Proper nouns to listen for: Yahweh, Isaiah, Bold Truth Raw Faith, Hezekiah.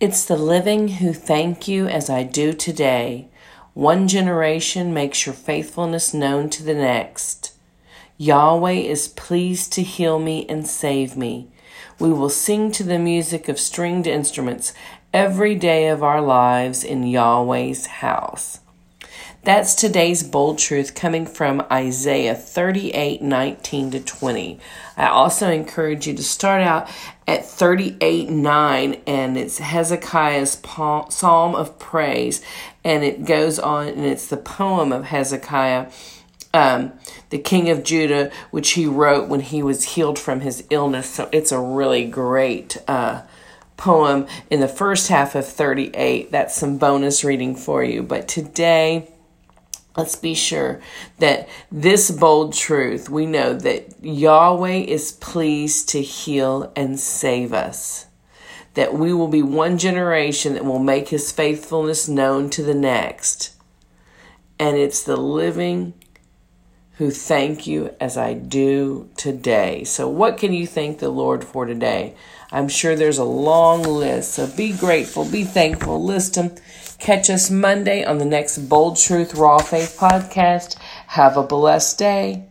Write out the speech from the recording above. It's the living who thank you as I do today. One generation makes your faithfulness known to the next. Yahweh is pleased to heal me and save me. We will sing to the music of stringed instruments every day of our lives in Yahweh's house. That's today's bold truth coming from Isaiah 38:19-20. I also encourage you to start out at 38:9, and it's Hezekiah's Psalm of Praise, and it goes on, and it's the poem of Hezekiah, the king of Judah, which he wrote when he was healed from his illness. So it's a really great poem in the first half of 38. That's some bonus reading for you. But today, let's be sure that this bold truth, we know that Yahweh is pleased to heal and save us, that we will be one generation that will make his faithfulness known to the next. And it's the living who thank you as I do today. So what can you thank the Lord for today? I'm sure there's a long list, so be grateful, be thankful, list them. Catch us Monday on the next Bold Truth Raw Faith podcast. Have a blessed day.